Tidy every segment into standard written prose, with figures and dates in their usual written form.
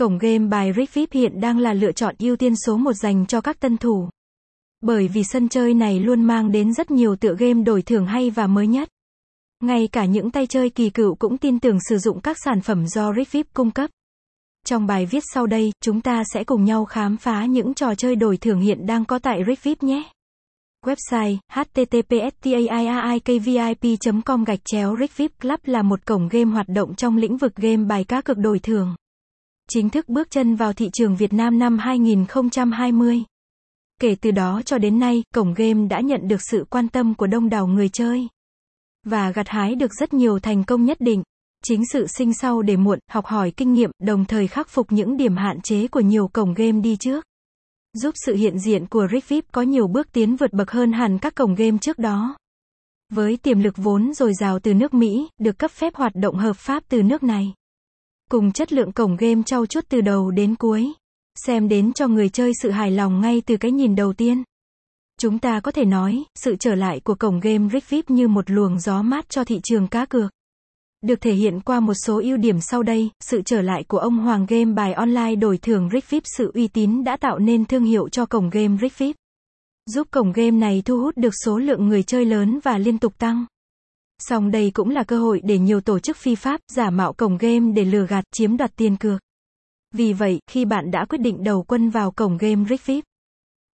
Cổng game bài Rikvip hiện đang là lựa chọn ưu tiên số 1 dành cho các tân thủ. Bởi vì sân chơi này luôn mang đến rất nhiều tựa game đổi thưởng hay và mới nhất. Ngay cả những tay chơi kỳ cựu cũng tin tưởng sử dụng các sản phẩm do Rikvip cung cấp. Trong bài viết sau đây, chúng ta sẽ cùng nhau khám phá những trò chơi đổi thưởng hiện đang có tại Rikvip nhé. Website https://tairikvip.com/Rikvip club là một cổng game hoạt động trong lĩnh vực game bài cá cược đổi thưởng. Chính thức bước chân vào thị trường Việt Nam năm 2020. Kể từ đó cho đến nay, cổng game đã nhận được sự quan tâm của đông đảo người chơi và gặt hái được rất nhiều thành công nhất định. Chính sự sinh sau để muộn, học hỏi kinh nghiệm, đồng thời khắc phục những điểm hạn chế của nhiều cổng game đi trước, giúp sự hiện diện của Rikvip có nhiều bước tiến vượt bậc hơn hẳn các cổng game trước đó. Với tiềm lực vốn dồi dào từ nước Mỹ, được cấp phép hoạt động hợp pháp từ nước này, cùng chất lượng cổng game trau chuốt từ đầu đến cuối, đem đến cho người chơi sự hài lòng ngay từ cái nhìn đầu tiên. Chúng ta có thể nói, sự trở lại của cổng game Rikvip như một luồng gió mát cho thị trường cá cược. Được thể hiện qua một số ưu điểm sau đây, sự trở lại của ông hoàng game bài online đổi thưởng Rikvip, sự uy tín đã tạo nên thương hiệu cho cổng game Rikvip, giúp cổng game này thu hút được số lượng người chơi lớn và liên tục tăng. Song đây cũng là cơ hội để nhiều tổ chức phi pháp giả mạo cổng game để lừa gạt, chiếm đoạt tiền cược. Vì vậy, khi bạn đã quyết định đầu quân vào cổng game Rikvip,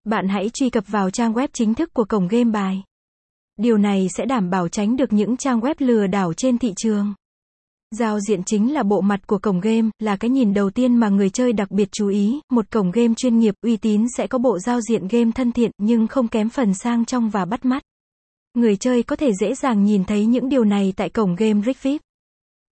bạn hãy truy cập vào trang web chính thức của cổng game bài. Điều này sẽ đảm bảo tránh được những trang web lừa đảo trên thị trường. Giao diện chính là bộ mặt của cổng game, là cái nhìn đầu tiên mà người chơi đặc biệt chú ý. Một cổng game chuyên nghiệp uy tín sẽ có bộ giao diện game thân thiện nhưng không kém phần sang trong và bắt mắt. Người chơi có thể dễ dàng nhìn thấy những điều này tại cổng game Rikvip.